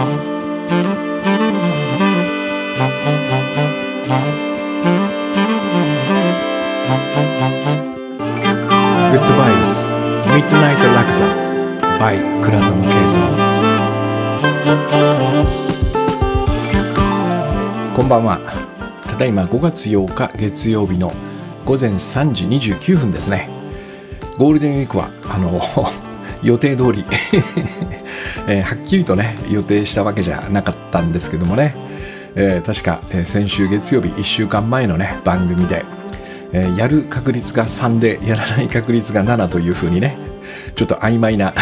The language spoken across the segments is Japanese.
Good Vibes Midnight Rakuza by Kurazono Keizo。 こんばんは。ただいま5月8日月曜日の午前3時29分ですね。ゴールデンウィークは予定通りはっきりとね予定したわけじゃなかったんですけどもね、確か、先週月曜日1週間前のね番組で、やる確率が3でやらない確率が7というふうにねちょっと曖昧な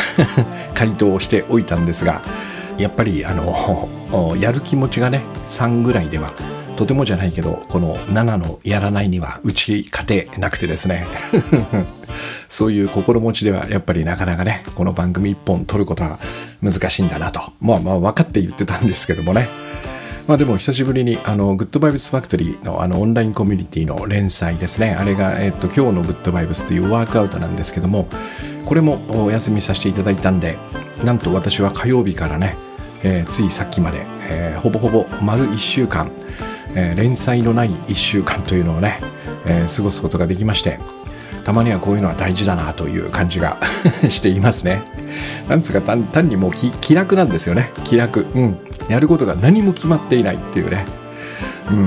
回答をしておいたんですが、やっぱりやる気持ちがね3ぐらいではとてもじゃないけどこの7のやらないには打ち勝てなくてですねそういう心持ちではやっぱりなかなかねこの番組1本撮ることは難しいんだなとまあ分かって言ってたんですけどもね、まあでも久しぶりにグッドバイブスファクトリーのオンラインコミュニティの連載ですね。あれが今日のグッドバイブスというワークアウトなんですけども、これもお休みさせていただいたんで、なんと私は火曜日からね、ついさっきまで、ほぼほぼ丸1週間、連載のない1週間というのをね、過ごすことができまして、たまにはこういうのは大事だなという感じがしていますね。なんつうか単にもう気楽なんですよね。気楽、やることが何も決まっていないっていうね、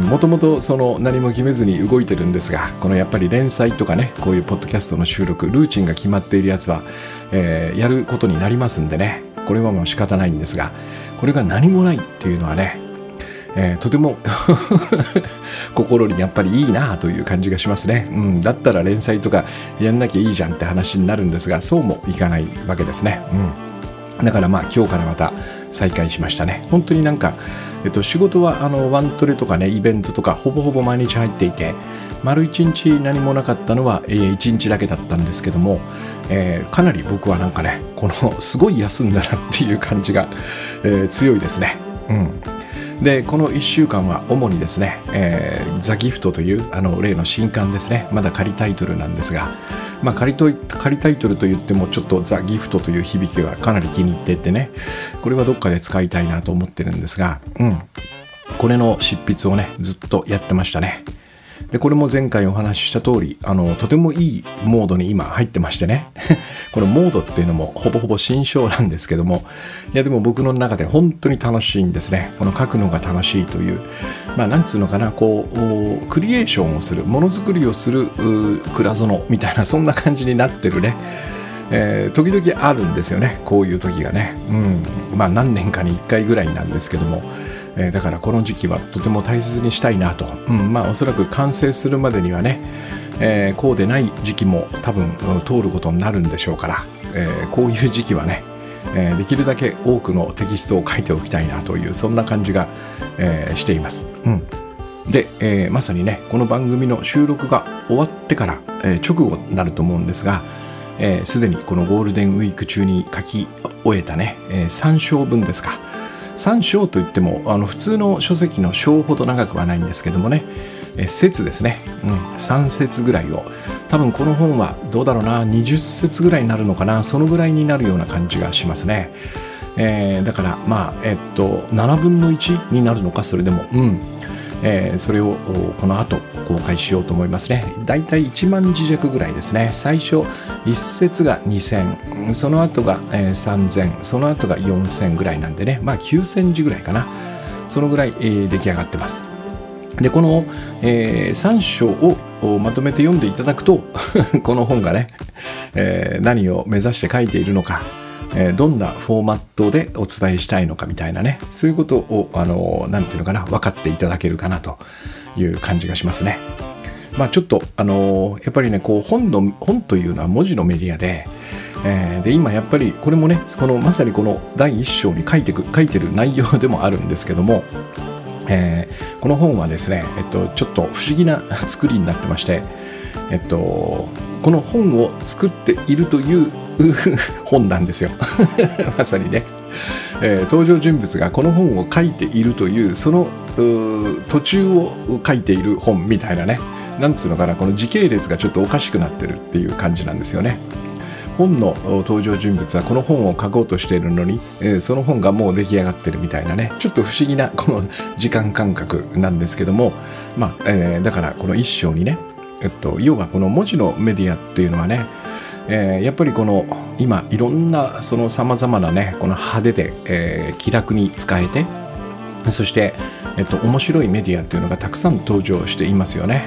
もともとその何も決めずに動いてるんですが、このやっぱり連載とかねこういうポッドキャストの収録ルーチンが決まっているやつは、やることになりますんでね、これはもう仕方ないんですが、これが何もないっていうのはね、とても心にやっぱりいいなという感じがしますね、だったら連載とかやんなきゃいいじゃんって話になるんですが、そうもいかないわけですね、だから今日からまた再開しましたね。本当に仕事はワントレとかねイベントとかほぼほぼ毎日入っていて、丸1日何もなかったのは1日だけだったんですけども、かなり僕はこのすごい休んだなっていう感じが、強いですね。でこの1週間は主にですね、The Gift という例の新刊ですね、まだ仮タイトルなんですが、仮タイトルといってもちょっと The Gift という響きはかなり気に入っていてね、これはどっかで使いたいなと思ってるんですが、これの執筆をねずっとやってましたね。でこれも前回お話しした通りとてもいいモードに今入ってましてねこのモードっていうのもほぼほぼ新章なんですけども、いやでも僕の中で本当に楽しいんですね。この書くのが楽しいという、クリエーションをするものづくりをする蔵園みたいなそんな感じになってるね、時々あるんですよねこういう時がね、何年かに1回ぐらいなんですけども、だからこの時期はとても大切にしたいなと、おそらく完成するまでにはね、こうでない時期も多分通ることになるんでしょうから、こういう時期はね、できるだけ多くのテキストを書いておきたいなというそんな感じが、しています、で、まさにねこの番組の収録が終わってから、直後になると思うんですが、すでにこのゴールデンウィーク中に書き終えたね、3章分ですか。3章といっても普通の書籍の章ほど長くはないんですけどもね、節ですね、3節ぐらいを、多分この本はどうだろうな、20節ぐらいになるのかな、そのぐらいになるような感じがしますね、だから7分の1になるのか、それでも、それをこの後公開しようと思いますね。だいたい1万字弱ぐらいですね。最初1節が2000、その後が3000、その後が4000ぐらいなんでね、9000字ぐらいかな、そのぐらい出来上がってます。でこの3章をまとめて読んでいただくとこの本がね何を目指して書いているのか、どんなフォーマットでお伝えしたいのかみたいなね、そういうことを分かっていただけるかなという感じがしますね。ちょっとやっぱりねこう本というのは文字のメディアで、で今やっぱりこれもねまさにこの第一章に書いてる内容でもあるんですけども、この本はですね、ちょっと不思議な作りになってまして、この本を作っているという本なんですよまさにね、登場人物がこの本を書いているというその途中を書いている本みたいなね、この時系列がちょっとおかしくなってるっていう感じなんですよね。本の登場人物はこの本を書こうとしているのに、その本がもう出来上がってるみたいなね、ちょっと不思議なこの時間感覚なんですけども、まあ、だからこの一章にね、要はこの文字のメディアっていうのはね、やっぱりこの今いろんなその様々なね、この派手で、気楽に使えて、そして、面白いメディアっていうのがたくさん登場していますよね。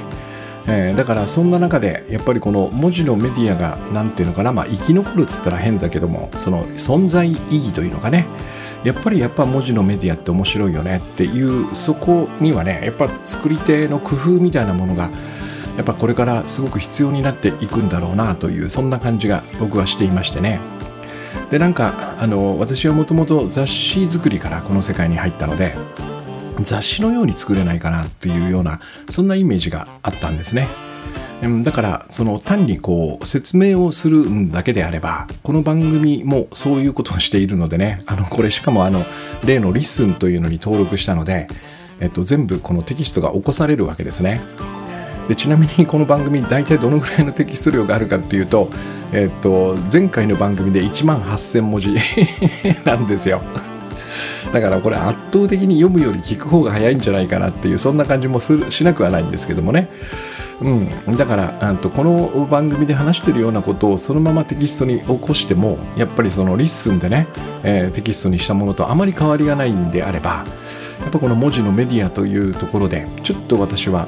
だからそんな中でやっぱりこの文字のメディアがなんていうのかな、まあ、生き残るっつったら変だけども、その存在意義というのかね、やっぱ文字のメディアって面白いよねっていう、そこにはねやっぱ作り手の工夫みたいなものがやっぱこれからすごく必要になっていくんだろうなという、そんな感じが僕はしていましてね。で、なんか私はもともと雑誌作りからこの世界に入ったので、雑誌のように作れないかなというような、そんなイメージがあったんですね。だからその単にこう説明をするだけであれば、この番組もそういうことをしているのでね、これしかも例のリッスンというのに登録したので、全部このテキストが起こされるわけですね。で、ちなみにこの番組大体どのぐらいのテキスト量があるかっていうと、前回の番組で18,000文字なんですよ。だからこれ圧倒的に読むより聞く方が早いんじゃないかなっていう、そんな感じもしなくはないんですけどもね。だからこの番組で話してるようなことをそのままテキストに起こしても、やっぱりそのリッスンでね、テキストにしたものとあまり変わりがないんであれば、やっぱこの文字のメディアというところでちょっと私は、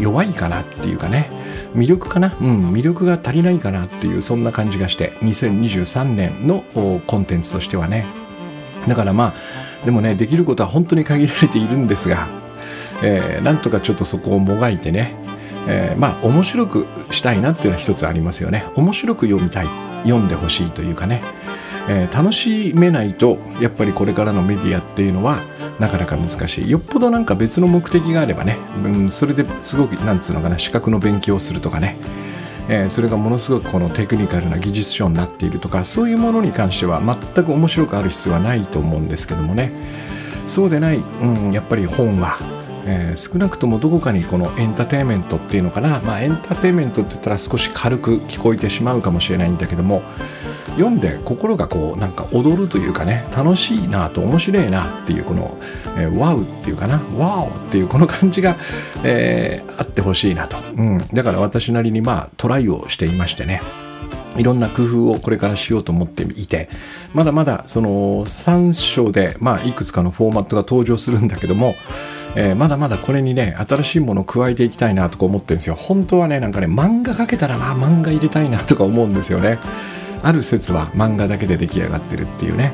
弱いかなっていうかね、魅力が足りないかなっていう、そんな感じがして、2023年のコンテンツとしてはね。だからまあでもね、できることは本当に限られているんですが、なんとかちょっとそこをもがいてね、まあ面白くしたいなっていうのは一つありますよね。面白く読みたい、読んでほしいというかね、楽しめないとやっぱりこれからのメディアっていうのはなかなか難しい。よっぽどなんか別の目的があればね、それですごくなんつうのかな、資格の勉強をするとかね、それがものすごくこのテクニカルな技術書になっているとか、そういうものに関しては全く面白くある必要はないと思うんですけどもね。そうでない、やっぱり本は、少なくともどこかにこのエンターテインメントっていうのかな、まあエンターテインメントって言ったら少し軽く聞こえてしまうかもしれないんだけども、読んで心がこうなんか踊るというかね、楽しいなと面白いなっていう、この、ワウっていうかな、ワオっていうこの感じが、あってほしいなと、だから私なりにまあトライをしていましてね、いろんな工夫をこれからしようと思っていて、まだまだその3章でまあいくつかのフォーマットが登場するんだけども、まだまだこれにね新しいものを加えていきたいなとか思ってるんですよ。本当はね、なんかね漫画描けたらな、漫画入れたいなとか思うんですよね。ある説は漫画だけで出来上がってるっていうね。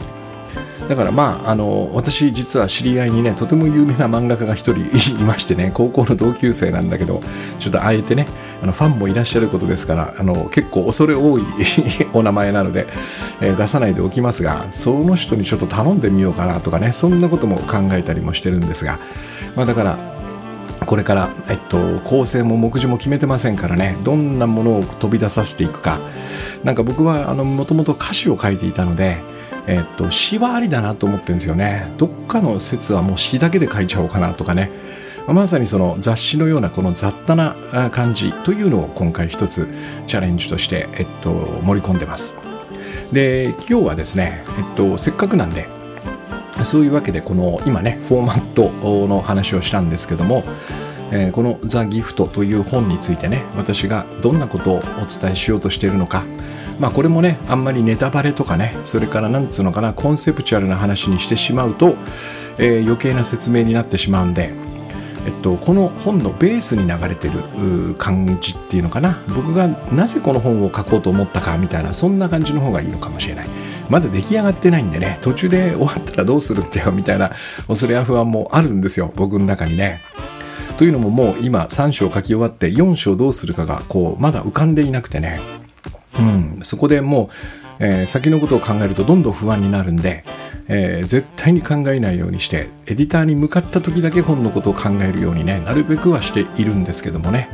だからまあ私実は知り合いにね、とても有名な漫画家が一人いましてね、高校の同級生なんだけど、ちょっとあえてねファンもいらっしゃることですから、結構恐れ多いお名前なので、出さないでおきますが、その人にちょっと頼んでみようかなとかね、そんなことも考えたりもしてるんですが、まあだからこれから、構成も目次も決めてませんからね、どんなものを飛び出させていくか。なんか僕はもともと歌詞を書いていたので、詩はありだなと思ってるんですよね。どっかの説はもう詩だけで書いちゃおうかなとかね、まさにその雑誌のようなこの雑多な感じというのを今回一つチャレンジとして、盛り込んでます。で、今日はですね、せっかくなんで、そういうわけでこの今ねフォーマットの話をしたんですけども、このThe Giftという本についてね、私がどんなことをお伝えしようとしているのか、まあこれもねあんまりネタバレとかね、それからなんつうのかな、コンセプチュアルな話にしてしまうと、余計な説明になってしまうんで、この本のベースに流れてる感じっていうのかな、僕がなぜこの本を書こうと思ったかみたいな、そんな感じの方がいいのかもしれない。まだ出来上がってないんでね、途中で終わったらどうするんだよみたいな恐れや不安もあるんですよ、僕の中にね。というのも、もう今3章書き終わって4章どうするかがこうまだ浮かんでいなくてね、そこでもう、先のことを考えるとどんどん不安になるんで、絶対に考えないようにして、エディターに向かった時だけ本のことを考えるようにね、なるべくはしているんですけどもね。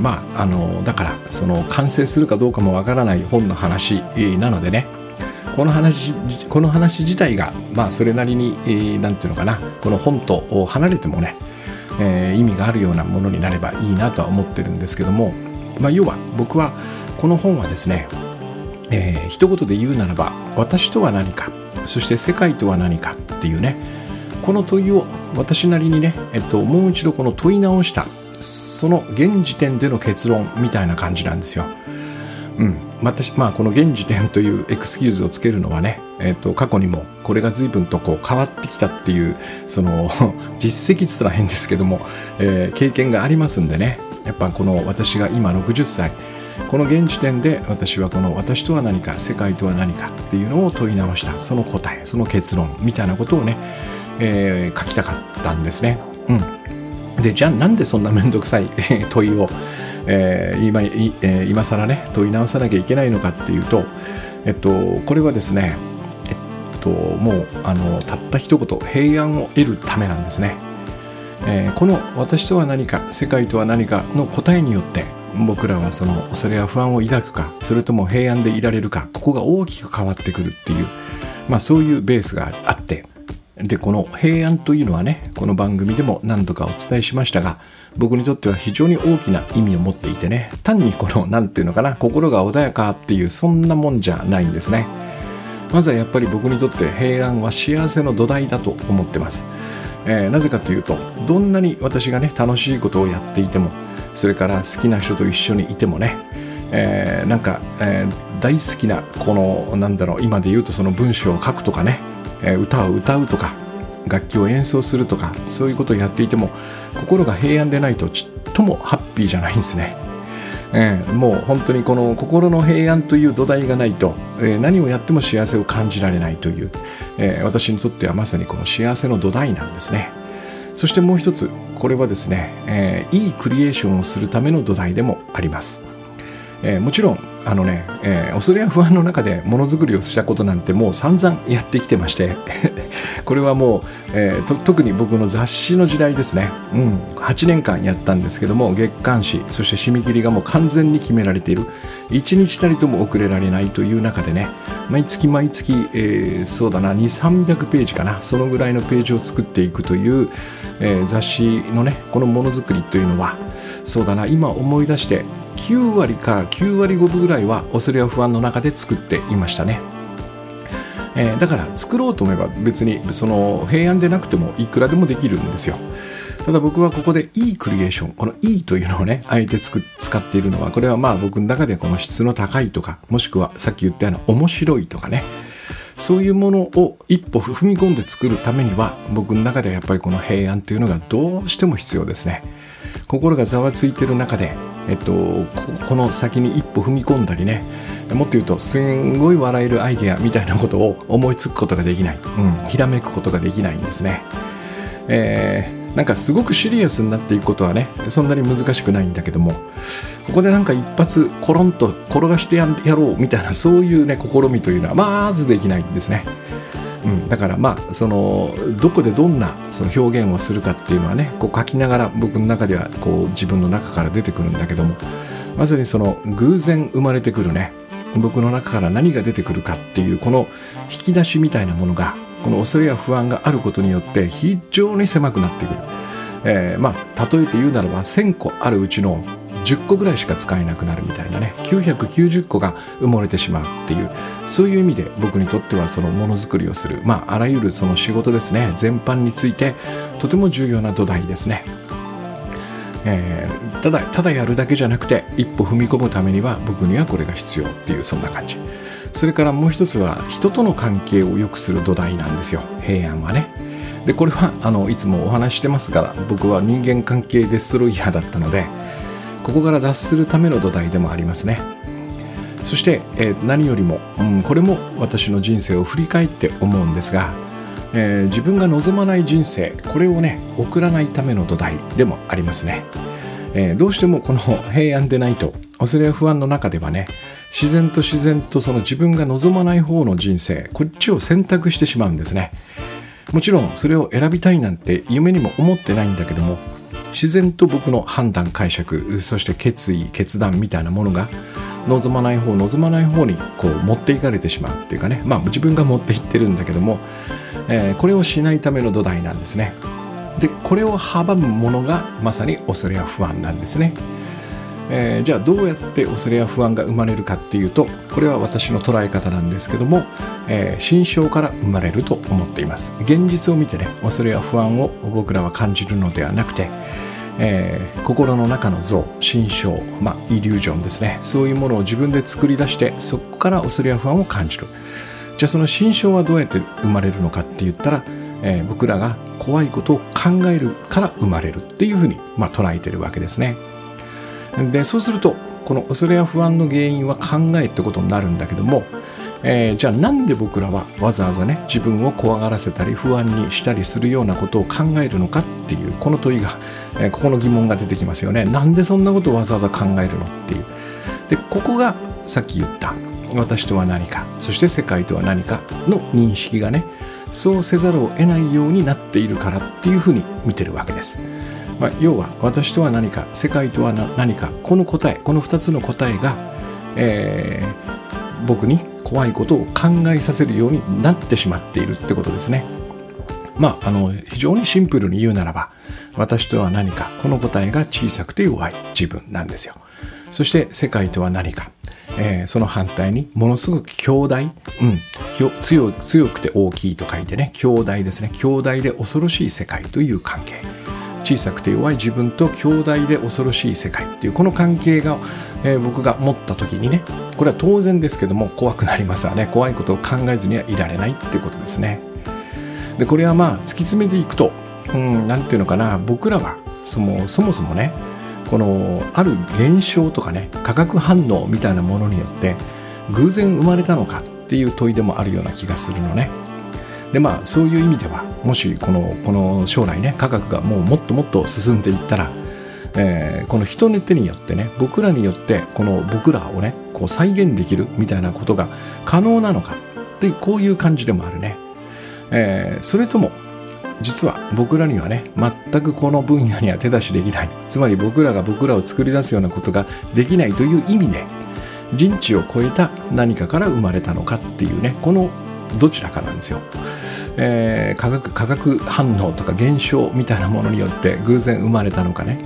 まあだからその完成するかどうかもわからない本の話なのでね、この話自体がまあそれなりに、なんていうのかな、この本と離れてもね、意味があるようなものになればいいなとは思ってるんですけども、まあ要は僕はこの本はですね、一言で言うならば、私とは何か、そして世界とは何かっていうね、この問いを私なりにね、もう一度この問い直した、その現時点での結論みたいな感じなんですよ。まあ、この現時点というエクスキューズをつけるのはね、過去にもこれが随分とこう変わってきたっていう、その実績つったら変ですけども、経験がありますんでね、やっぱこの私が今60歳、この現時点で私はこの私とは何か、世界とは何かっていうのを問い直した、その答え、その結論みたいなことをね、書きたかったんですね。で、じゃあなんでそんなめんどくさい問いを、今更ね問い直さなきゃいけないのかっていうと、これはですね、もうたった一言、平安を得るためなんですね。この私とは何か、世界とは何かの答えによって、僕らはそれは不安を抱くか、それとも平安でいられるか、ここが大きく変わってくるっていう、まあ、そういうベースがあって、でこの平安というのはね、この番組でも何度かお伝えしましたが、僕にとっては非常に大きな意味を持っていてね、単にこの何ていうのかな、心が穏やかっていう、そんなもんじゃないんですね。まずはやっぱり僕にとって平安は幸せの土台だと思ってます。なぜかというと、どんなに私がね楽しいことをやっていても、それから好きな人と一緒にいてもね、大好きなこの今で言うとその文章を書くとかね、歌を歌うとか、楽器を演奏するとか、そういうことをやっていても、心が平安でないとちっともハッピーじゃないんですね。もう本当にこの心の平安という土台がないと、何をやっても幸せを感じられないという、私にとってはまさにこの幸せの土台なんですね。そしてもう一つ、これはですね、いいクリエーションをするための土台でもあります。もちろん恐れや不安の中でものづくりをしたことなんてもう散々やってきてましてこれはもう、特に僕の雑誌の時代ですね、8年間やったんですけども、月刊誌、そして締め切りがもう完全に決められている、1日たりとも遅れられないという中でね、毎月、そうだな、200-300ページかな、そのぐらいのページを作っていくという、雑誌のねこのものづくりというのは、そうだな、今思い出して9割か9割5分ぐらいは恐れや不安の中で作っていましたね。だから作ろうと思えば別にその平安でなくてもいくらでもできるんですよ。ただ僕はここでいいクリエーション、このいいというのをねあえて使っているのは、これはまあ僕の中でこの質の高いとか、もしくはさっき言ったような面白いとかね、そういうものを一歩踏み込んで作るためには、僕の中でやっぱりこの平安というのがどうしても必要ですね。心がざわついている中で、この先に一歩踏み込んだりね、もっと言うとすんごい笑えるアイデアみたいなことを思いつくことができない、ひらめくことができないんですね。なんかすごくシリアスになっていくことはね、そんなに難しくないんだけども、ここでなんか一発コロンと転がしてやろうみたいな、そういうね試みというのはまずできないんですね。だからまあどこでどんなその表現をするかっていうのはね、こう書きながら僕の中ではこう自分の中から出てくるんだけども、まさにその偶然生まれてくるね、僕の中から何が出てくるかっていうこの引き出しみたいなものが、この恐れや不安があることによって非常に狭くなってくる。例えて言うならば1000個あるうちの10個ぐらいしか使えなくなるみたいなね、990個が埋もれてしまうっていう、そういう意味で僕にとってはそのものづくりをする、あらゆるその仕事ですね、全般についてとても重要な土台ですね。ただやるだけじゃなくて、一歩踏み込むためには僕にはこれが必要っていう、そんな感じ。それからもう一つは人との関係を良くする土台なんですよ、平安はね。でこれはいつもお話してますが、僕は人間関係デストロイヤーだったので、ここから脱するための土台でもありますね。そして、何よりも、これも私の人生を振り返って思うんですが、自分が望まない人生、これをね送らないための土台でもありますね。どうしてもこの平安でないと、恐れや不安の中ではね、自然とその自分が望まない方の人生、こっちを選択してしまうんですね。もちろんそれを選びたいなんて夢にも思ってないんだけども、自然と僕の判断、解釈、そして決意、決断みたいなものが望まない方にこう持っていかれてしまうっていうかね、自分が持っていってるんだけども、これをしないための土台なんですね。でこれを阻むものがまさに恐れや不安なんですね。じゃあどうやって恐れや不安が生まれるかっていうと、これは私の捉え方なんですけども、心象から生まれると思っています。現実を見てね、恐れや不安を僕らは感じるのではなくて、心の中の像、心象、イリュージョンですね、そういうものを自分で作り出して、そこから恐れや不安を感じる。じゃあその心象はどうやって生まれるのかって言ったら、僕らが怖いことを考えるから生まれるっていうふうに、捉えてるわけですね。でそうすると、この恐れや不安の原因は考えってことになるんだけども、じゃあなんで僕らはわざわざね、自分を怖がらせたり不安にしたりするようなことを考えるのかっていう、この問いが、ここの疑問が出てきますよね。なんでそんなことをわざわざ考えるのっていう。でここがさっき言った私とは何か、そして世界とは何かの認識がね、そうせざるを得ないようになっているからっていうふうに見てるわけです。要は私とは何か、世界とは何か、この答え、この2つの答えが、僕に怖いことを考えさせるようになってしまっているってことですね。非常にシンプルに言うならば、私とは何か、この答えが小さくて弱い自分なんですよ。そして世界とは何か、その反対にものすごく強大、強くて大きいと書いてね、強大ですね。強大で恐ろしい世界という関係、小さくて弱い自分と強大で恐ろしい世界っていうこの関係が、僕が持った時にね、これは当然ですけども怖くなりますわね。怖いことを考えずにはいられないっていうことですね。でこれは突き詰めていくと、なんていうのかな、僕らはそもそもね、このある現象とかね、化学反応みたいなものによって偶然生まれたのかっていう問いでもあるような気がするのね。でそういう意味では、もしこの将来ね、科学がもっともっと進んでいったら、この人の手によってね、僕らによってこの僕らをね、こう再現できるみたいなことが可能なのかっていう、こういう感じでもあるね。それとも実は僕らにはね、全くこの分野には手出しできない、つまり僕らが僕らを作り出すようなことができないという意味で、人知を超えた何かから生まれたのかっていうね、このどちらかなんですよ。化学反応とか現象みたいなものによって偶然生まれたのかね、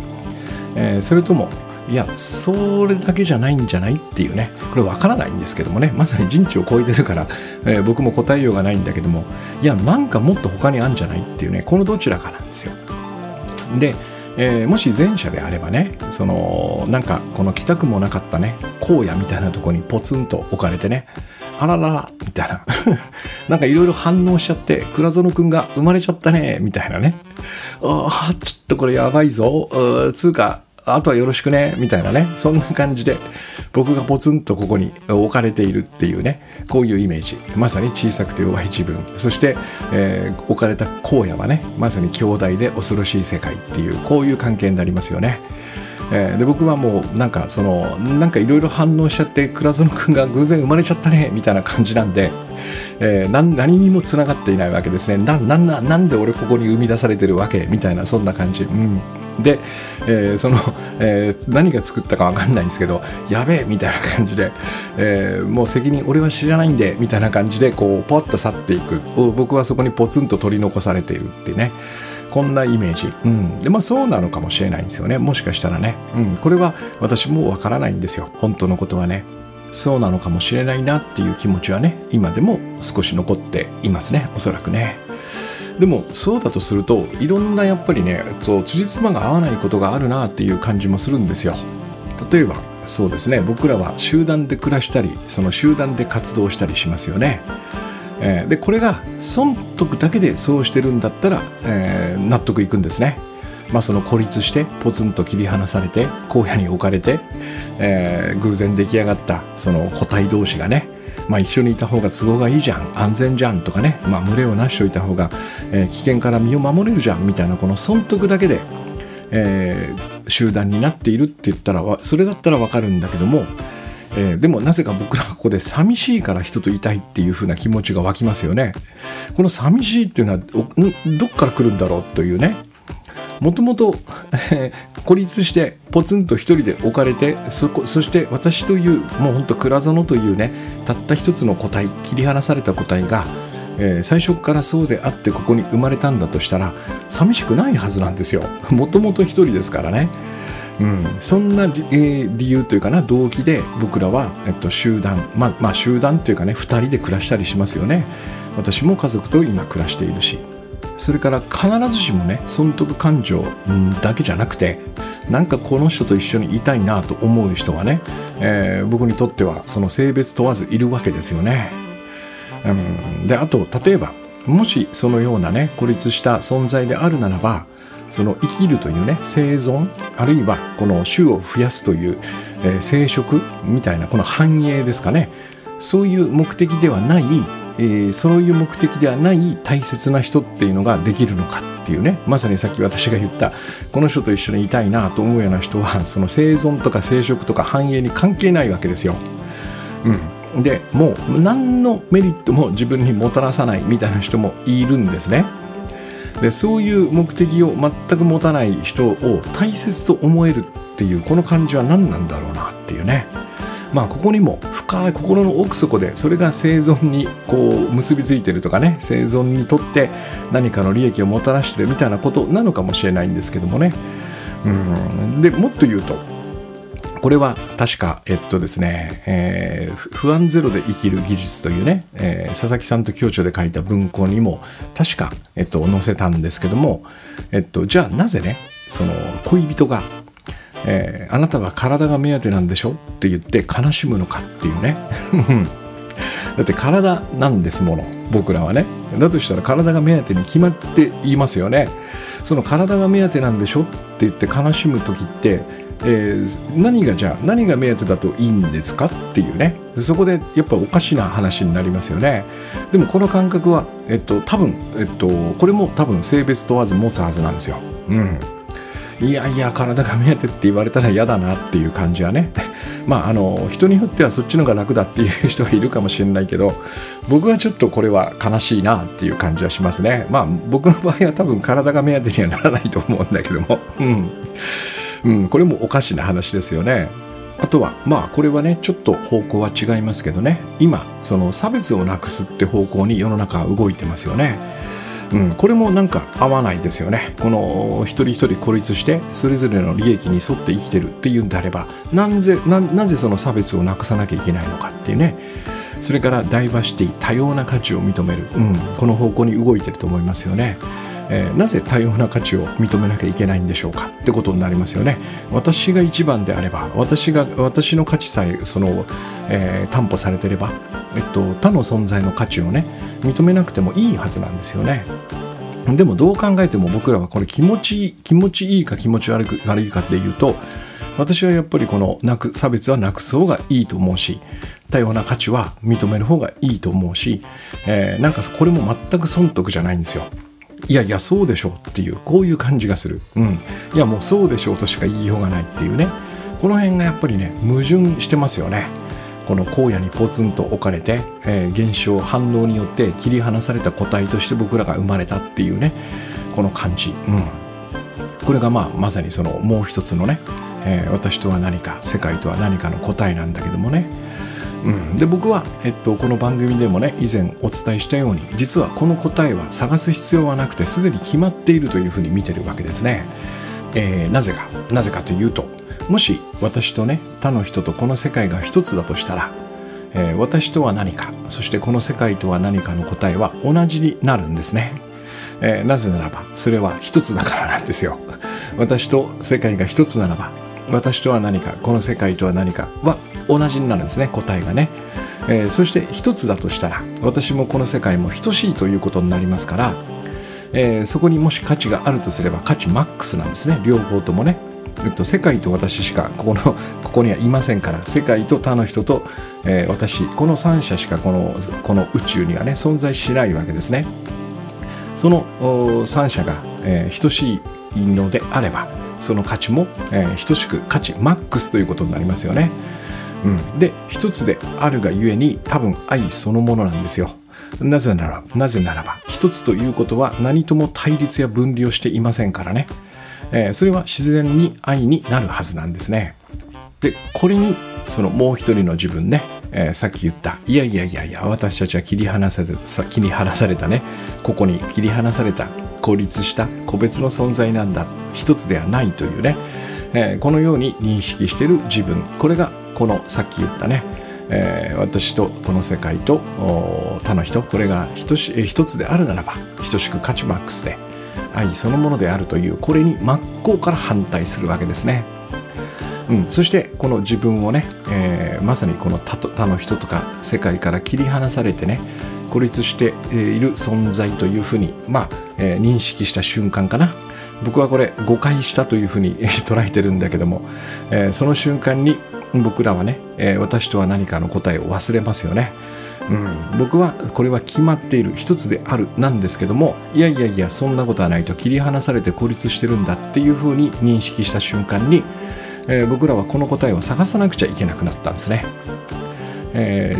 それともいやそれだけじゃないんじゃないっていうね、これわからないんですけどもね、まさに人知を超えてるから、僕も答えようがないんだけども、いやなんかもっと他にあるんじゃないっていうね、このどちらかなんですよ。で、もし前者であればね、なんかこの来たくもなかったね、荒野みたいなとこにポツンと置かれてね、あらららみたいななんかいろいろ反応しちゃって、倉園くんが生まれちゃったねみたいなね、ああちょっとこれやばいぞつうかあとはよろしくねみたいなね、そんな感じで僕がポツンとここに置かれているっていうね、こういうイメージ。まさに小さくて弱い自分、そして、置かれた荒野はね、まさに強大で恐ろしい世界っていう、こういう関係になりますよね。で僕はもうなんかいろいろ反応しちゃって、倉園くんが偶然生まれちゃったねみたいな感じなんで、何にもつながっていないわけですね。なんで俺ここに生み出されてるわけみたいな、そんな感じ、で、何が作ったか分かんないんですけど、やべえみたいな感じで、もう責任俺は知らないんでみたいな感じでこうポッと去っていく、僕はそこにポツンと取り残されているってね、こんなイメージ、でそうなのかもしれないんですよね、もしかしたらね、これは私もわからないんですよ、本当のことはね。そうなのかもしれないなっていう気持ちはね、今でも少し残っていますね、おそらくね。でもそうだとすると、いろんなやっぱりね、辻褄が合わないことがあるなっていう感じもするんですよ。例えばそうですね、僕らは集団で暮らしたり、その集団で活動したりしますよね。でこれが損得だけでそうしてるんだったら、納得いくんですね。その孤立してポツンと切り離されて荒野に置かれて、偶然出来上がったその個体同士がね、一緒にいた方が都合がいいじゃん、安全じゃんとかね、群れをなしといた方が、危険から身を守れるじゃんみたいな、この損得だけで、集団になっているって言ったら、それだったらわかるんだけども、でもなぜか僕らはここで寂しいから人といたいっていう風な気持ちが湧きますよね。この寂しいっていうのはどっから来るんだろうというね、もともと孤立してポツンと一人で置かれて、そして私という、もうほんと倉園というね、たった一つの個体、切り離された個体が、最初からそうであってここに生まれたんだとしたら、寂しくないはずなんですよ、もともと一人ですからね。うん、そんな、理由というかな動機で僕らは、集団、まあ集団というかね、2人で暮らしたりしますよね。私も家族と今暮らしているし、それから必ずしもね損得感情だけじゃなくて、なんかこの人と一緒にいたいなと思う人がね、僕にとってはその性別問わずいるわけですよね。で、あと例えばもしそのようなね孤立した存在であるならば、その生きるというね生存、あるいはこの種を増やすという、生殖みたいなこの繁栄ですかね、そういう目的ではない、そういう目的ではない大切な人っていうのができるのかっていうね、まさにさっき私が言ったこの人と一緒にいたいなと思うような人は、その生存とか生殖とか繁栄に関係ないわけですよ。うん、でもう何のメリットも自分にもたらさないみたいな人もいるんですね。で、そういう目的を全く持たない人を大切と思えるっていうこの感じは何なんだろうなっていうね、まあ、ここにも深い心の奥底でそれが生存にこう結びついてるとかね、生存にとって何かの利益をもたらしてるみたいなことなのかもしれないんですけどもね。でもっと言うと、これは確かですね、不安ゼロで生きる技術というね、佐々木さんと共著で書いた文庫にも確か載せたんですけども、じゃあなぜねその恋人が、あなたは体が目当てなんでしょって言って悲しむのかっていうねだって体なんですもの、僕らはね。だとしたら体が目当てに決まっていますよね。その体が目当てなんでしょって言って悲しむ時って何が目当てだといいんですかっていうね、そこでやっぱおかしな話になりますよね。でもこの感覚は、これも多分性別問わず持つはずなんですよ。いやいや体が目当てって言われたら嫌だなっていう感じはねまあ人によってはそっちのが楽だっていう人がいるかもしれないけど、僕はちょっとこれは悲しいなっていう感じはしますね。まあ僕の場合は多分体が目当てにはならないと思うんだけどもこれもおかしな話ですよね。あとはまあこれはねちょっと方向は違いますけどね、今その差別をなくすって方向に世の中は動いてますよね。これもなんか合わないですよね。この一人一人孤立してそれぞれの利益に沿って生きてるっていうんであれば、なぜその差別をなくさなきゃいけないのかっていうね。それからダイバーシティ、多様な価値を認める、この方向に動いてると思いますよね。なぜ多様な価値を認めなきゃいけないんでしょうかってことになりますよね。私が一番であれば、私の価値さえ担保されてれば、他の存在の価値をね認めなくてもいいはずなんですよね。でもどう考えても僕らはこれ気持ちいいか気持ち悪いかっていうと、私はやっぱりこの差別はなくす方がいいと思うし、多様な価値は認める方がいいと思うし、なんかこれも全く損得じゃないんですよ。いやいやそうでしょっていう、こういう感じがする。いやもうそうでしょうとしか言いようがないっていうね、この辺がやっぱりね矛盾してますよね。この荒野にポツンと置かれて、現象反応によって切り離された個体として僕らが生まれたっていうね、この感じ、これがまさにそのもう一つのね、私とは何か世界とは何かの答えなんだけどもね。で僕は、この番組でもね以前お伝えしたように、実はこの答えは探す必要はなくてすでに決まっているというふうに見てるわけですね。なぜかというと、もし私とね他の人とこの世界が一つだとしたら、私とは何か、そしてこの世界とは何かの答えは同じになるんですね。なぜならばそれは一つだからなんですよ。私と世界が一つならば、私とは何か、この世界とは何かは同じになるんですね、答えがね。そして一つだとしたら、私もこの世界も等しいということになりますから、そこにもし価値があるとすれば価値マックスなんですね、両方ともね。世界と私しかここにはいませんから、世界と他の人と、私、この3者しかこの宇宙にはね存在しないわけですね。その3者が、等しいのであれば、その価値も、等しく価値マックスということになりますよね。で一つであるがゆえに多分愛そのものなんですよ。なぜならば一つということは何とも対立や分離をしていませんからね。それは自然に愛になるはずなんですね。でこれにそのもう一人の自分ね、さっき言ったいや私たちは切り離されたね、ここに切り離された孤立した個別の存在なんだ、一つではないというね、このように認識している自分、これがこのさっき言ったね、私とこの世界と他の人、これが一つであるならば等しく価値マックスで愛そのものであるという、これに真っ向から反対するわけですね。そしてこの自分をね、まさにこの他の人とか世界から切り離されてね、孤立している存在というふうに、認識した瞬間かな。僕はこれ誤解したというふうに捉えてるんだけども、その瞬間に僕らはね、私とは何かの答えを忘れますよね。僕はこれは決まっている一つであるなんですけども、いやそんなことはないと、切り離されて孤立してるんだっていうふうに認識した瞬間に、僕らはこの答えを探さなくちゃいけなくなったんですね。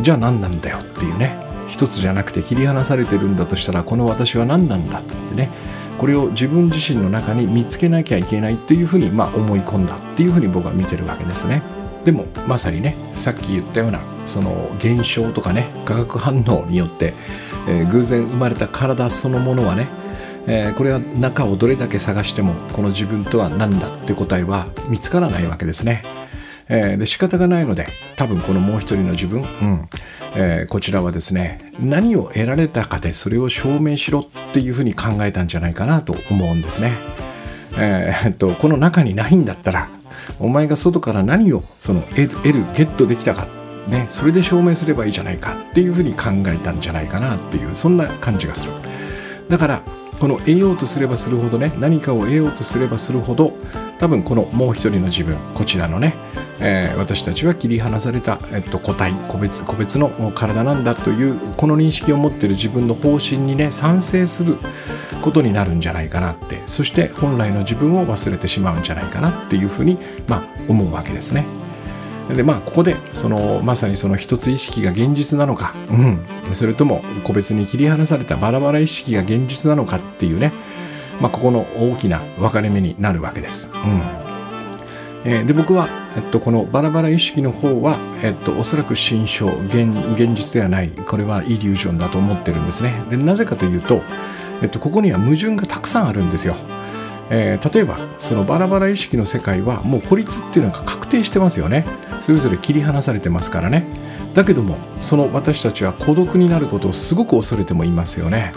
じゃあ何なんだよっていうね、一つじゃなくて切り離されてるんだとしたら、この私は何なんだってね、これを自分自身の中に見つけなきゃいけないっていうふうに、思い込んだっていうふうに僕は見てるわけですね。でもまさにね、さっき言ったようなその現象とかね、化学反応によって、偶然生まれた体そのものはね、これは中をどれだけ探してもこの自分とは何だって答えは見つからないわけですね。で仕方がないので、多分このもう一人の自分、こちらはですね、何を得られたかでそれを証明しろっていうふうに考えたんじゃないかなと思うんですね。この中にないんだったら、お前が外から何をゲットできたか、ね、それで証明すればいいじゃないかっていうふうに考えたんじゃないかなっていう、そんな感じがする。だからこの得ようとすればするほどね、何かを得ようとすればするほど、多分このもう一人の自分、こちらのね、私たちは切り離された、個体、個別の体なんだという、この認識を持っている自分の方針にね、賛成することになるんじゃないかなって、そして本来の自分を忘れてしまうんじゃないかなっていうふうに、思うわけですね。でここでまさにその一つ意識が現実なのか、それとも個別に切り離されたバラバラ意識が現実なのかっていうね、ここの大きな分かれ目になるわけです。で僕は、このバラバラ意識の方は、おそらく心象、現実ではない、これはイリュージョンだと思ってるんですね。でなぜかというと、ここには矛盾がたくさんあるんですよ。例えばそのバラバラ意識の世界はもう孤立っていうのが確定してますよね。それぞれ切り離されてますからね。だけどもその私たちは孤独になることをすごく恐れてもいますよね。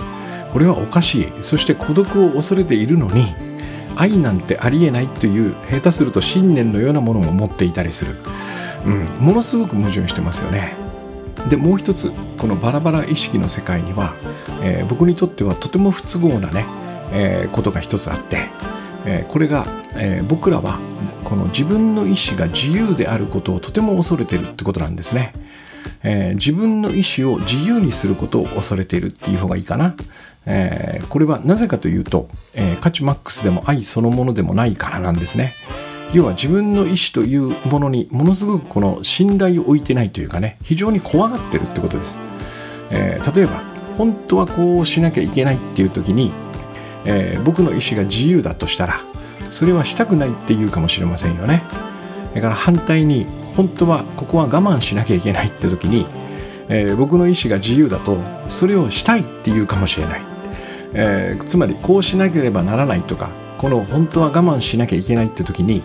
これはおかしい。そして孤独を恐れているのに、愛なんてありえないという、下手すると信念のようなものを持っていたりする、ものすごく矛盾してますよね。でもう一つ、このバラバラ意識の世界には、僕にとってはとても不都合なね、ことが一つあって、これが、僕らはこの自分の意思が自由であることをとても恐れているってことなんですね。自分の意思を自由にすることを恐れているっていう方がいいかな。これはなぜかというと、価値マックスでも愛そのものでもないからなんですね。要は自分の意思というものにものすごくこの信頼を置いてないというかね、非常に怖がってるってことです。例えば本当はこうしなきゃいけないっていう時に、僕の意思が自由だとしたら、それはしたくないっていうかもしれませんよね。だから反対に、本当はここは我慢しなきゃいけないって時に、僕の意思が自由だとそれをしたいっていうかもしれない、つまりこうしなければならないとか、この本当は我慢しなきゃいけないって時に、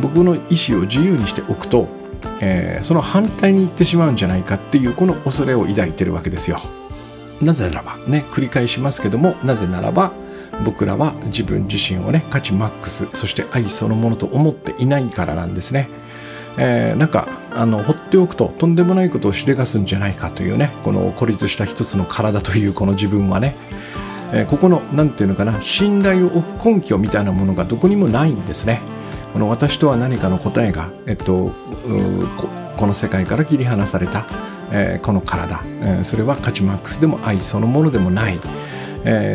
僕の意思を自由にしておくと、その反対に行ってしまうんじゃないかっていう、この恐れを抱いてるわけですよ。なぜならばね、繰り返しますけども、なぜならば僕らは自分自身をね、価値マックス、そして愛そのものと思っていないからなんですね。放っておくととんでもないことをしでかすんじゃないかというね、この孤立した一つの体というこの自分はね、ここのなんていうのかな、信頼を置く根拠みたいなものがどこにもないんですね。この私とは何かの答えが、この世界から切り離された、この体、それは価値マックスでも愛そのものでもない、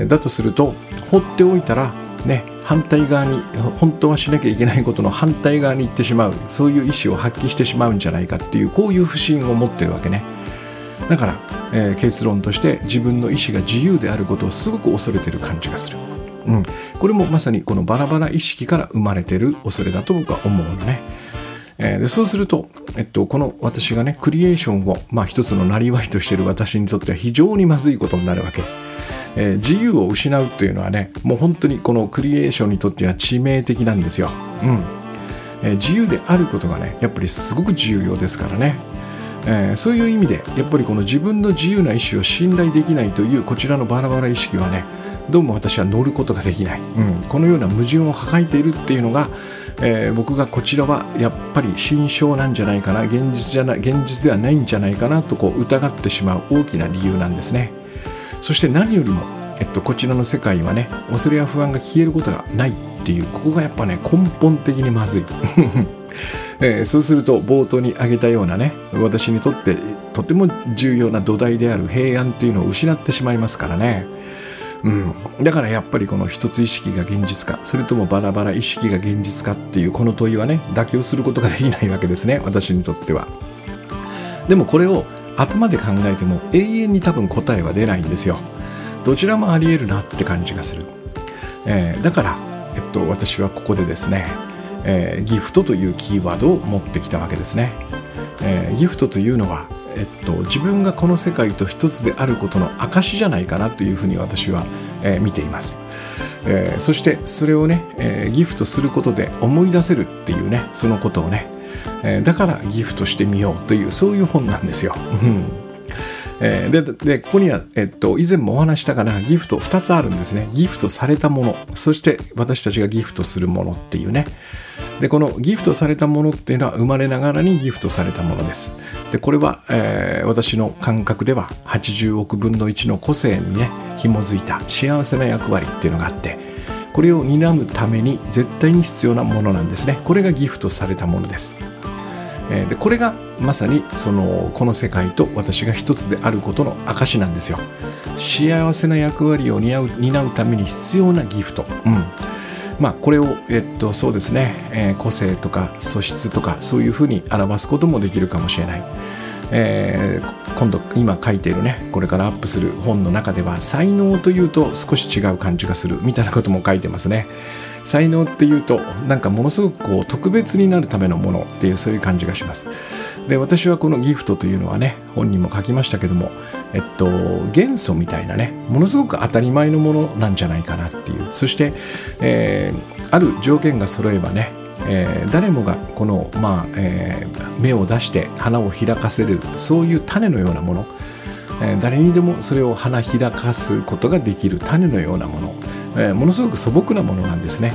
だとすると、放っておいたらね、反対側に、本当はしなきゃいけないことの反対側に行ってしまう、そういう意思を発揮してしまうんじゃないかっていう、こういう不信を持ってるわけね。だから、結論として、自分の意思が自由であることをすごく恐れてる感じがする、これもまさにこのバラバラ意識から生まれてる恐れだと僕は思うのね。でそうすると、この私がね、クリエーションを、一つのなりわいとしてる私にとっては非常にまずいことになるわけ自由を失うっていうのはね、もう本当にこのクリエーションにとっては致命的なんですよ。自由であることがね、やっぱりすごく重要ですからね。そういう意味でやっぱりこの自分の自由な意思を信頼できないというこちらのバラバラ意識はね、どうも私は乗ることができない、このような矛盾を抱えているっていうのが、僕がこちらはやっぱり心象なんじゃないかな、現実ではないんじゃないかなとこう疑ってしまう大きな理由なんですね。そして何よりも、こちらの世界はね、恐れや不安が消えることがないっていう、ここがやっぱね根本的にまずい、そうすると冒頭に挙げたようなね、私にとってとても重要な土台である平安っていうのを失ってしまいますからね。だからやっぱりこの一つ意識が現実か、それともバラバラ意識が現実かっていうこの問いはね、妥協することができないわけですね、私にとっては。でもこれを頭で考えても永遠に多分答えは出ないんですよ。どちらもありえるなって感じがする。だから、私はここでですね、ギフトというキーワードを持ってきたわけですね。ギフトというのは、自分がこの世界と一つであることの証じゃないかなというふうに私は、見ています。そしてそれをね、ギフトすることで思い出せるっていうね、そのことをね、だからギフトしてみようという、そういう本なんですよ。でここには、以前もお話したかな、ギフト2つあるんですね。ギフトされたもの、そして私たちがギフトするものっていうね。でこのギフトされたものっていうのは生まれながらにギフトされたものです。でこれは、私の感覚では80億分の1の個性にね紐づいた幸せな役割っていうのがあって、これを担うために絶対に必要なものなんですね。これがギフトされたものです。でこれがまさにそのこの世界と私が一つであることの証なんですよ。幸せな役割を担うために必要なギフト、これを、そうですね、個性とか素質とかそういうふうに表すこともできるかもしれない。今書いているね、これからアップする本の中では、才能というと少し違う感じがするみたいなことも書いてますね。才能っていうとなんかものすごくこう特別になるためのものっていう、そういう感じがします。で私はこのギフトというのはね、本にも書きましたけども、元素みたいなね、ものすごく当たり前のものなんじゃないかなっていう。そして、ある条件が揃えばね、誰もがこの、芽を出して花を開かせる、そういう種のようなもの、誰にでもそれを花開かすことができる種のようなもの、ものすごく素朴なものなんですね。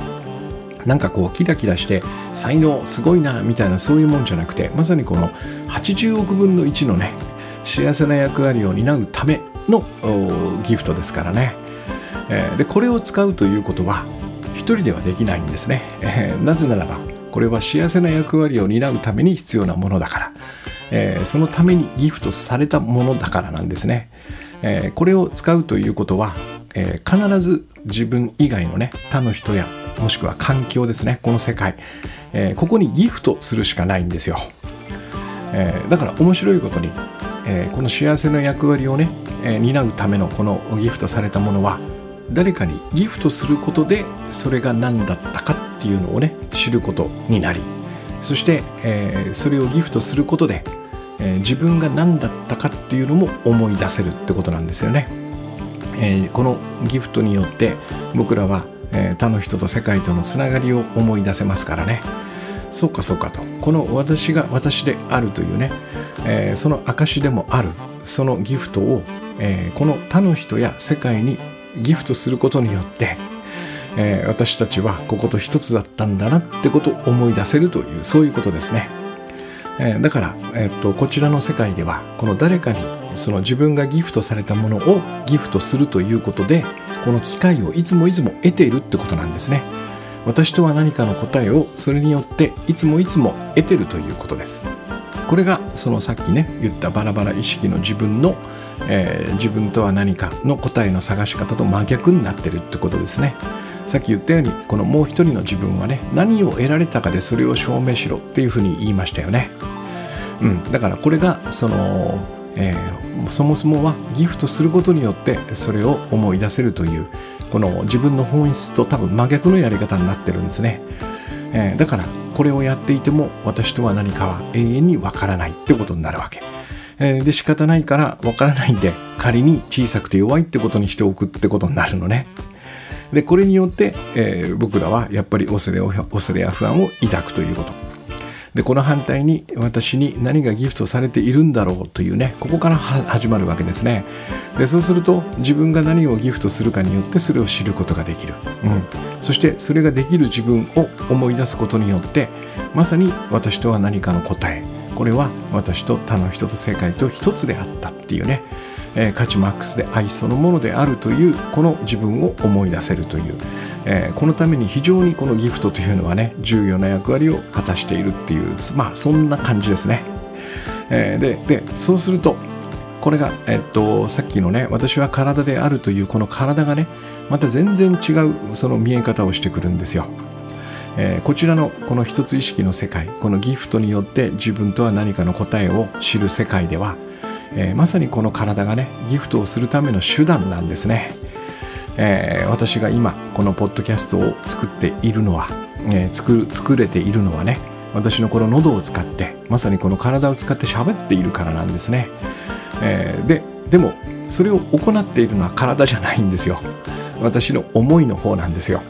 なんかこうキラキラして才能すごいなみたいな、そういうもんじゃなくて、まさにこの80億分の1のね幸せな役割を担うためのギフトですからね。でこれを使うということは一人ではできないんですね。なぜならばこれは幸せな役割を担うために必要なものだから、そのためにギフトされたものだからなんですね。これを使うということは、必ず自分以外のね他の人や、もしくは環境ですね、この世界、ここにギフトするしかないんですよ。だから面白いことに、この幸せな役割をね、担うためのこのギフトされたものは、誰かにギフトすることでそれが何だったかっていうのをね知ることになり、そして、それをギフトすることで、自分が何だったかっていうのも思い出せるってことなんですよね。このギフトによって僕らは、他の人と世界とのつながりを思い出せますからね。そうかそうかと、この私が私であるというね、その証でもあるそのギフトを、この他の人や世界にギフトすることによって、私たちはここと一つだったんだなってことを思い出せるという、そういうことですね。だから、こちらの世界ではこの誰かにその自分がギフトされたものをギフトするということで、この機会をいつも得ているってことなんですね。私とは何かの答えをそれによっていつも得ているということです。これがそのさっきね言ったバラバラ意識の自分の、自分とは何かの答えの探し方と真逆になってるってことですね。さっき言ったように、このもう一人の自分はね、何を得られたかでそれを証明しろっていうふうに言いましたよね。だからこれがその、そもそもはギフトすることによってそれを思い出せるという、この自分の本質と多分真逆のやり方になってるんですね。だからこれをやっていても私とは何かは永遠にわからないってことになるわけ。で仕方ないからわからないんで、仮に小さくて弱いってことにしておくってことになるのね。でこれによって、僕らはやっぱり恐れや不安を抱くということ。でこの反対に、私に何がギフトされているんだろうというね、ここから始まるわけですね。でそうすると自分が何をギフトするかによってそれを知ることができる、そしてそれができる自分を思い出すことによって、まさに私とは何かの答え、これは私と他の人と世界と一つであったっていうね、価値マックスで愛そのものであるというこの自分を思い出せるという、このために非常にこのギフトというのはね、重要な役割を果たしているっていう、まあそんな感じですね。でそうするとこれが、さっきのね、私は体であるというこの体がね、また全然違うその見え方をしてくるんですよ。こちらのこの一つ意識の世界、このギフトによって自分とは何かの答えを知る世界では、まさにこの体がね、ギフトをするための手段なんですね。私が今このポッドキャストを作れているのはね、私のこの喉を使って、まさにこの体を使って喋っているからなんですね。でもそれを行っているのは体じゃないんですよ。私の思いの方なんですよ。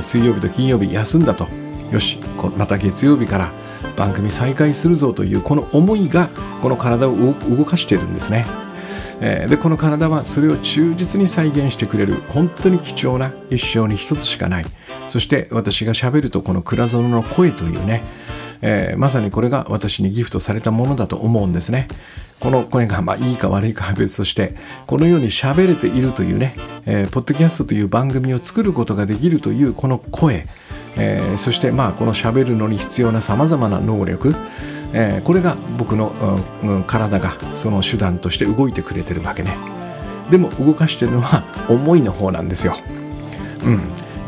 水曜日と金曜日休んだと、よしまた月曜日から番組再開するぞというこの思いがこの体を動かしているんですね。でこの体はそれを忠実に再現してくれる、本当に貴重な、一生に一つしかない。そして私が喋るとこのKurazonoの声というね、まさにこれが私にギフトされたものだと思うんですね。この声が、まあ、いいか悪いかは別として、このように喋れているというね、ポッドキャストという番組を作ることができるというこの声、そしてまあこの喋るのに必要なさまざまな能力、これが僕の、体がその手段として動いてくれてるわけね。でも動かしてるのは思いの方なんですよ。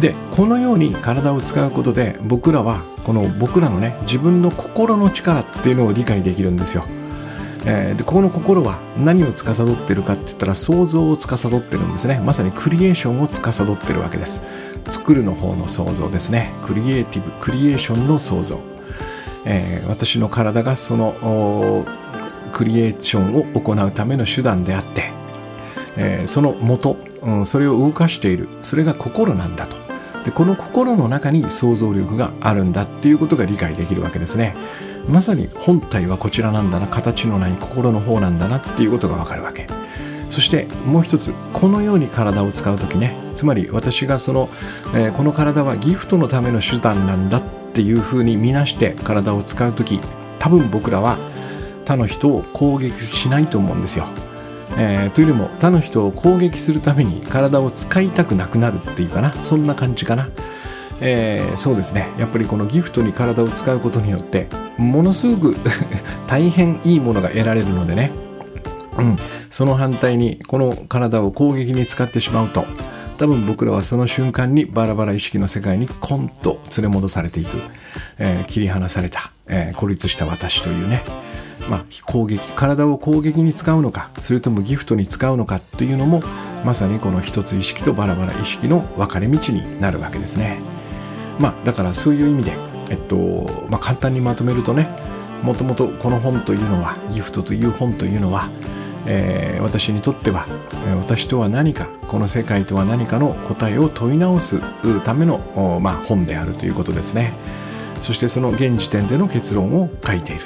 でこのように体を使うことで、僕らはこの僕らのね、自分の心の力っていうのを理解できるんですよ。でこの心は何を司っているかって言ったら、想像を司ってるんですね。まさにクリエーションを司ってるわけです。作るの方の想像ですね。クリエーションの想像、私の体がそのクリエーションを行うための手段であって、その元、それを動かしている、それが心なんだと。でこの心の中に想像力があるんだっていうことが理解できるわけですね。まさに本体はこちらなんだな、形のない心の方なんだなっていうことがわかるわけ。そしてもう一つ、このように体を使うときね、つまり私がその、この体はギフトのための手段なんだっていうふうに見なして体を使うとき、多分僕らは他の人を攻撃しないと思うんですよ。というよりも他の人を攻撃するために体を使いたくなくなるっていうかな、そんな感じかな。そうですね、やっぱりこのギフトに体を使うことによってものすごく大変いいものが得られるのでね、その反対にこの体を攻撃に使ってしまうと、多分僕らはその瞬間にバラバラ意識の世界にコンと連れ戻されていく、切り離された、孤立した私というね、まあ、体を攻撃に使うのか、それともギフトに使うのかというのも、まさにこの一つ意識とバラバラ意識の分かれ道になるわけですね。まあ、だからそういう意味で、簡単にまとめるとね、もともとこの本というのは、ギフトという本というのは、私にとっては、私とは何か、この世界とは何かの答えを問い直すための、本であるということですね。そしてその現時点での結論を書いている。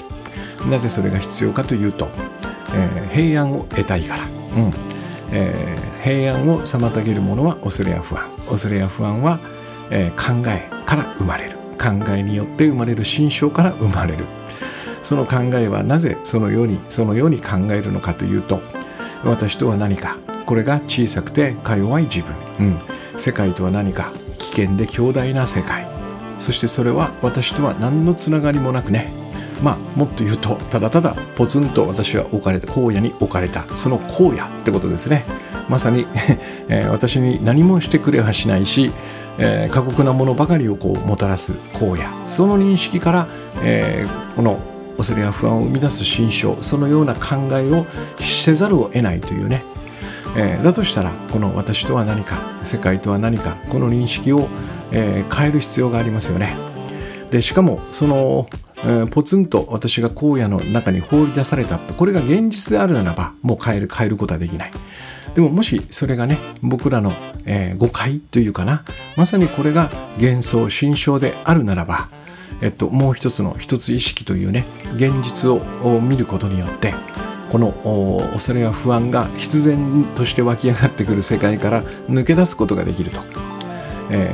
なぜそれが必要かというと、平安を得たいから、平安を妨げるものは恐れや不安は、考えから生まれる、考えによって生まれる、心象から生まれる。その考えはなぜそのように考えるのかというと、私とは何か、これが小さくてか弱い自分、世界とは何か、危険で強大な世界、そしてそれは私とは何のつながりもなくね、もっと言うと、ただただポツンと私は置かれた、荒野に置かれた、その荒野ってことですね。まさに私に何もしてくれはしないし、過酷なものばかりをもたらす荒野、その認識から、この恐れや不安を生み出す心象、そのような考えをせざるを得ないというね、だとしたらこの私とは何か、世界とは何か、この認識を、変える必要がありますよね。でしかもそのポツンと私が荒野の中に放り出されたと、これが現実であるならばもう変えることはできない。でももしそれがね、僕らの、誤解というかな、まさにこれが幻想心象であるならば、もう一つ意識というね、現実を見ることによって、この恐れや不安が必然として湧き上がってくる世界から抜け出すことができると、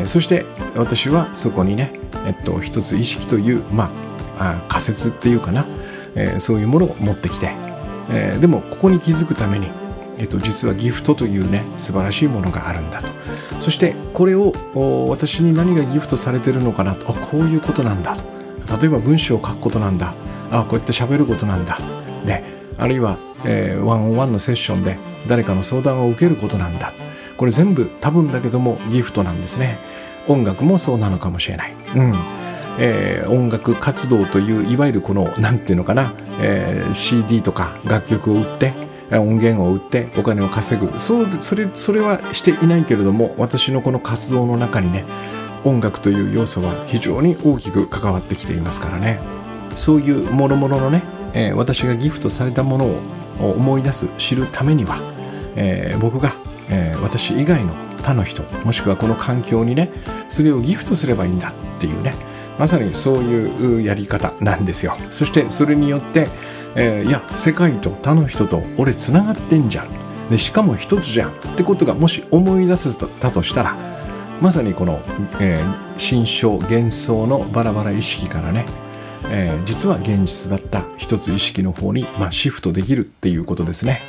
そして私はそこにね、一つ意識という、仮説っていうかな、そういうものを持ってきて、でもここに気づくために、実はギフトというね、素晴らしいものがあるんだと。そしてこれを私に何がギフトされてるのかなと、こういうことなんだと。例えば文章を書くことなんだ、こうやって喋ることなんだ、あるいは、ワンオンワンのセッションで誰かの相談を受けることなんだ。これ全部多分だけどもギフトなんですね。音楽もそうなのかもしれない、音楽活動という、いわゆるこのなんていうのかな、CD とか楽曲を売って音源を売ってお金を稼ぐ、それはしていないけれども、私のこの活動の中にね、音楽という要素は非常に大きく関わってきていますからね。そういう諸々のね、私がギフトされたものを思い出す、知るためには、僕が、私以外の他の人、もしくはこの環境にね、それをギフトすればいいんだっていうね、まさにそういうやり方なんですよ。そしてそれによって、いや世界と他の人と俺つながってんじゃん、でしかも一つじゃんってことがもし思い出せたとしたら、まさにこの、心象幻想のバラバラ意識からね、実は現実だった一つ意識の方に、シフトできるっていうことですね、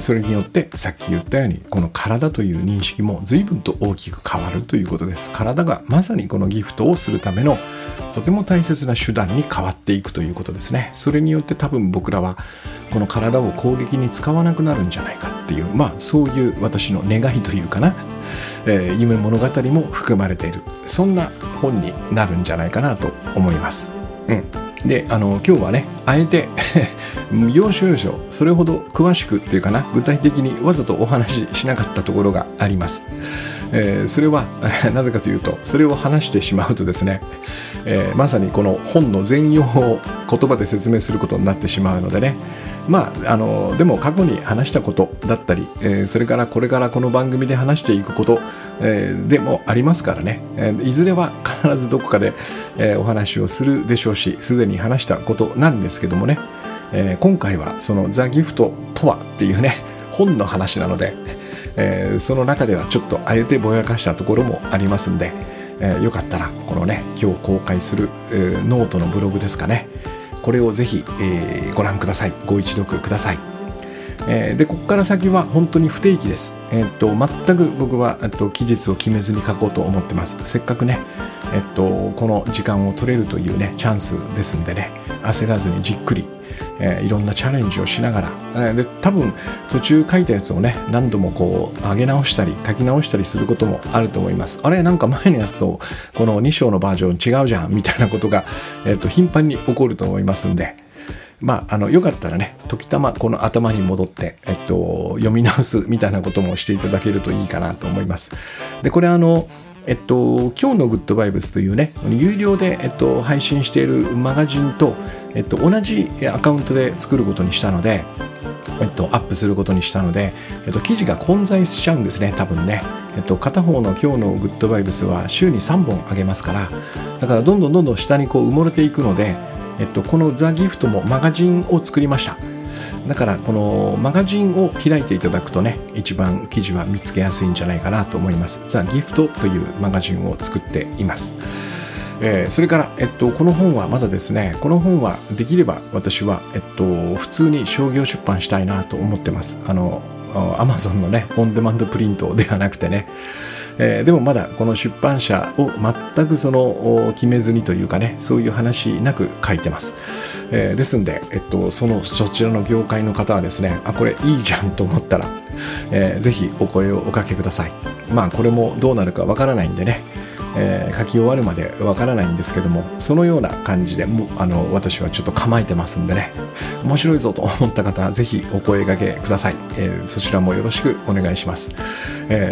それによってさっき言ったように、この体という認識も随分と大きく変わるということです。体がまさにこのギフトをするためのとても大切な手段に変わっていくということですね。それによって多分僕らはこの体を攻撃に使わなくなるんじゃないかっていう、そういう私の願いというかな、夢物語も含まれている、そんな本になるんじゃないかなと思います。で、今日はね、あえて要所要所それほど詳しくっていうかな、具体的にわざとお話ししなかったところがあります、それはなぜかというと、それを話してしまうとですね、まさにこの本の全容を言葉で説明することになってしまうのでね、でも過去に話したことだったり、それからこれからこの番組で話していくこと、でもありますからね、いずれは必ずどこかで、お話をするでしょうし、すでに話したことなんですけどもね、今回はそのザ・ギフトとはっていうね、本の話なので、その中ではちょっとあえてぼやかしたところもありますんで、よかったらこのね、今日公開する、ノートのブログですかね、これをぜひ、ご覧ください。ご一読ください。で、ここから先は本当に不定期です。全く僕は期日を決めずに書こうと思ってます。せっかくね、この時間を取れるというね、チャンスですんでね、焦らずにじっくり、いろんなチャレンジをしながら、で多分途中書いたやつをね、何度もこう上げ直したり書き直したりすることもあると思います。あれ、なんか前のやつとこの2章のバージョン違うじゃんみたいなことが、頻繁に起こると思いますんで、よかったらね、時たまこの頭に戻って、読み直すみたいなこともしていただけるといいかなと思います。で、これ今日のグッドバイブスというね、有料で、配信しているマガジンと、同じアカウントで作ることにしたので、アップすることにしたので、記事が混在しちゃうんですね、多分ね。片方の今日のグッドバイブスは週に3本あげますから、だからどんどん下にこう埋もれていくので、このザ・ギフトもマガジンを作りました。だからこのマガジンを開いていただくとね、一番記事は見つけやすいんじゃないかなと思います。ザ・ギフトというマガジンを作っています。それから、この本はまだですね、この本はできれば私は、普通に商業出版したいなと思ってます。Amazon のね、オンデマンドプリントではなくてね、でもまだこの出版社を全く決めずにというかね、そういう話なく書いてます、ですんで、そちらの業界の方はですね、これいいじゃんと思ったら、ぜひお声をおかけください。これもどうなるかわからないんでね、書き終わるまでわからないんですけども、そのような感じでも私はちょっと構えてますんでね、面白いぞと思った方はぜひお声掛けください。そちらもよろしくお願いします。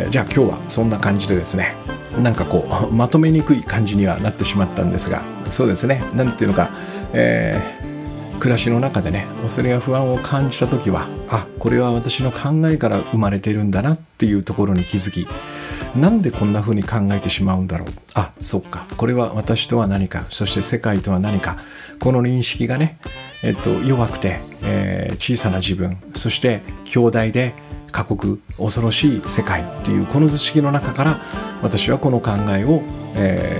じゃあ今日はそんな感じでですね、なんかこうまとめにくい感じにはなってしまったんですが、そうですね、なんていうのか、暮らしの中でね、恐れや不安を感じた時は、あ、これは私の考えから生まれてるんだなっていうところに気づき、なんでこんな風に考えてしまうんだろう、あ、そっか、これは私とは何か、そして世界とは何か、この認識がね、弱くて、小さな自分、そして強大で過酷恐ろしい世界っていうこの図式の中から、私はこの考えを、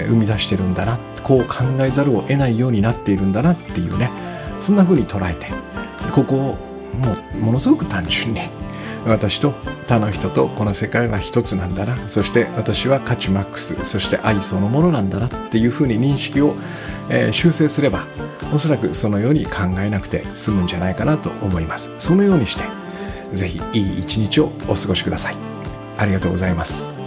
生み出してるんだな、こう考えざるを得ないようになっているんだなっていうね、そんな風に捉えて、ここをもうものすごく単純に、私と他の人とこの世界は一つなんだな、そして私は価値マックス、そして愛そのものなんだなっていう風に認識を、修正すれば、おそらくそのように考えなくて済むんじゃないかなと思います。そのようにしてぜひいい一日をお過ごしください。ありがとうございます。